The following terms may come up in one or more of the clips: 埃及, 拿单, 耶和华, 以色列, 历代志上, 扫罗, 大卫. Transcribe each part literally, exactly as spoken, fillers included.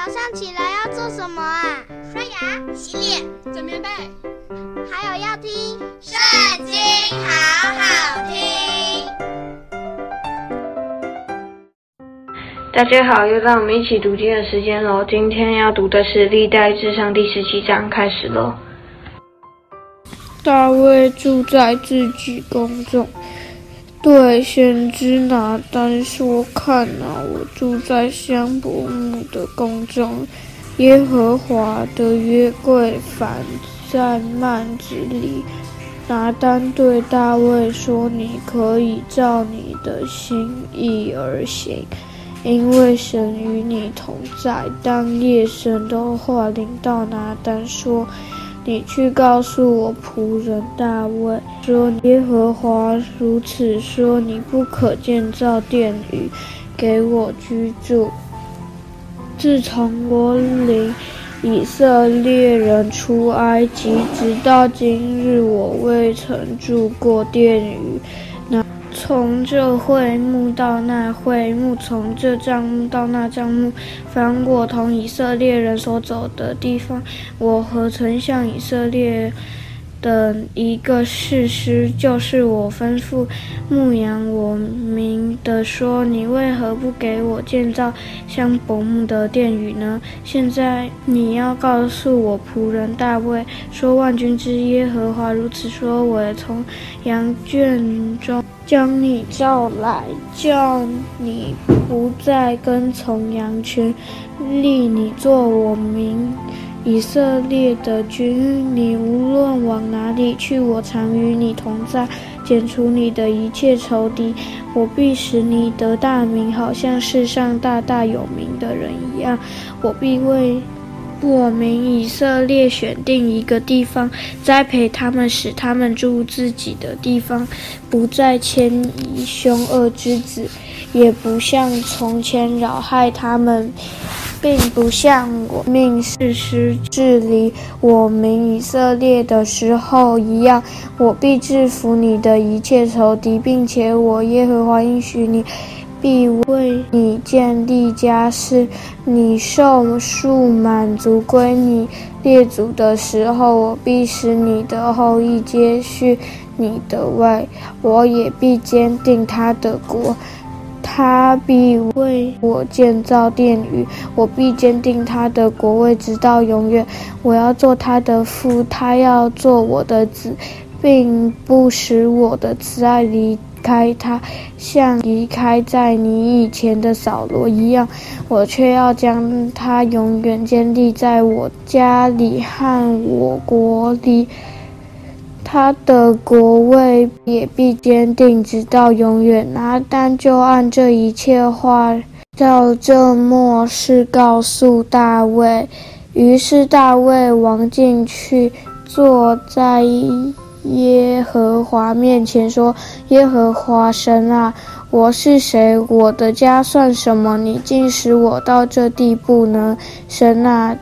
早上起来要做什么啊？刷牙、洗脸、整棉被，还有要听《圣经》，好好听。大家好，又到我们一起读经的时间喽。今天要读的是《历代志上》第十七章，开始喽。大卫住在自己宫中，对先知拿单说：“看啊，我住在香柏木的宫中，耶和华的约柜反在幔子里。”拿单对大卫说：“你可以照你的心意而行，因为神与你同在。”当夜，神的话临到拿单说：“你去告诉我仆人大卫，说耶和华如此说：你不可建造殿宇给我居住。自从我领以色列人出埃及，直到今日，我未曾住过殿宇。那从这会幕到那会幕，从这帐幕到那帐幕，凡我同以色列人所走的地方，我何曾向以色列的一个士师，就是我吩咐牧羊我民的说，你为何不给我建造香柏木的殿宇呢？现在你要告诉我仆人大卫，说万军之耶和华如此说：我从羊圈中将你召来，叫你不再跟从羊群，立你做我民以色列的君。你无论往哪里去，我常与你同在，剪除你的一切仇敌。我必使你得大名，好像世上大大有名的人一样。我必为我民以色列选定一个地方，栽培他们，使他们住自己的地方，不再迁移凶恶之子，也不像从前扰害他们，并不像我命士师治理我民以色列的时候一样。我必制服你的一切仇敌，并且我耶和华应许你，必为你建立家室。你受数满足归你列祖的时候，我必使你的后裔接续你的位，我也必坚定他的国。他必为我建造殿宇，我必坚定他的国位，直到永远。我要做他的父，他要做我的子，并不使我的慈爱离开他，像离开在你以前的扫罗一样。我却要将他永远建立在我家里和我国里，他的国位也必坚定直到永远。拿单就按这一切话，照这默示告诉大卫。于是大卫王进去，坐在耶和华面前说：耶和华神啊，我是谁？我的家算什么？你竟使我到这地步呢？神啊，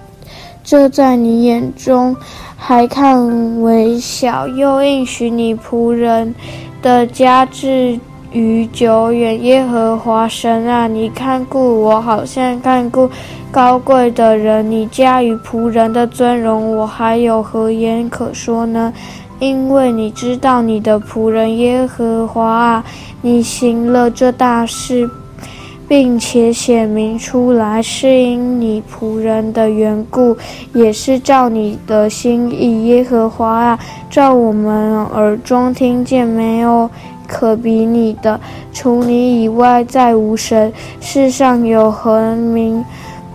这在你眼中还看为小，又应许你仆人的家至于久远。耶和华神啊，你看顾我，好像看顾高贵的人，你加于仆人的尊荣，我还有何言可说呢？因为你知道你的仆人耶和华啊，你行了这大事，并且显明出来，是因你仆人的缘故，也是照你的心意。耶和华啊，照我们耳中听见，没有可比你的，除你以外再无神。世上有何名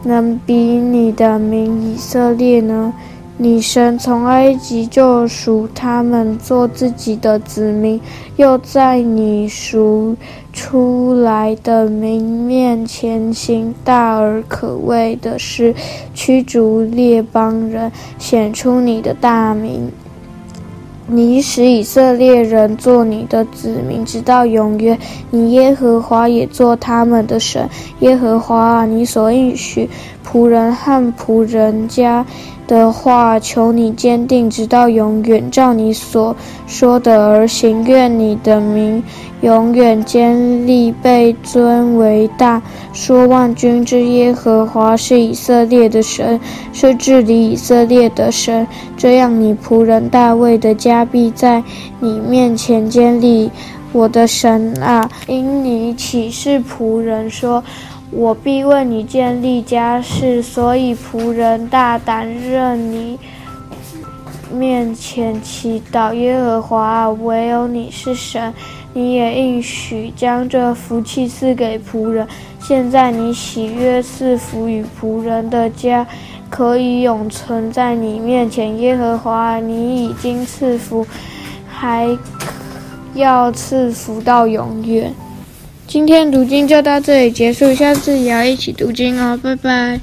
能比你的名以色列呢？你神从埃及救赎他们，做自己的子民，又在你赎出来的民面前行大而可畏的事，驱逐列邦人，显出你的大名。你使以色列人做你的子民，直到永远。你耶和华也做他们的神。耶和华啊，你所应许仆人和仆人家的话，求你坚定直到永远，照你所说的而行。愿你的名永远坚立，被尊为大。说万军之耶和华是以色列的神，是治理以色列的神。这样你仆人大卫的家必在你面前坚立。我的神啊，因你启示仆人说，我必为你建立家室，所以仆人大胆任你面前祈祷。耶和华，唯有你是神，你也应许将这福气赐给仆人。现在你喜悦赐福与仆人的家，可以永存在你面前。耶和华，你已经赐福，还要赐福到永远。今天读经就到这里结束，下次也要一起读经哦，拜拜。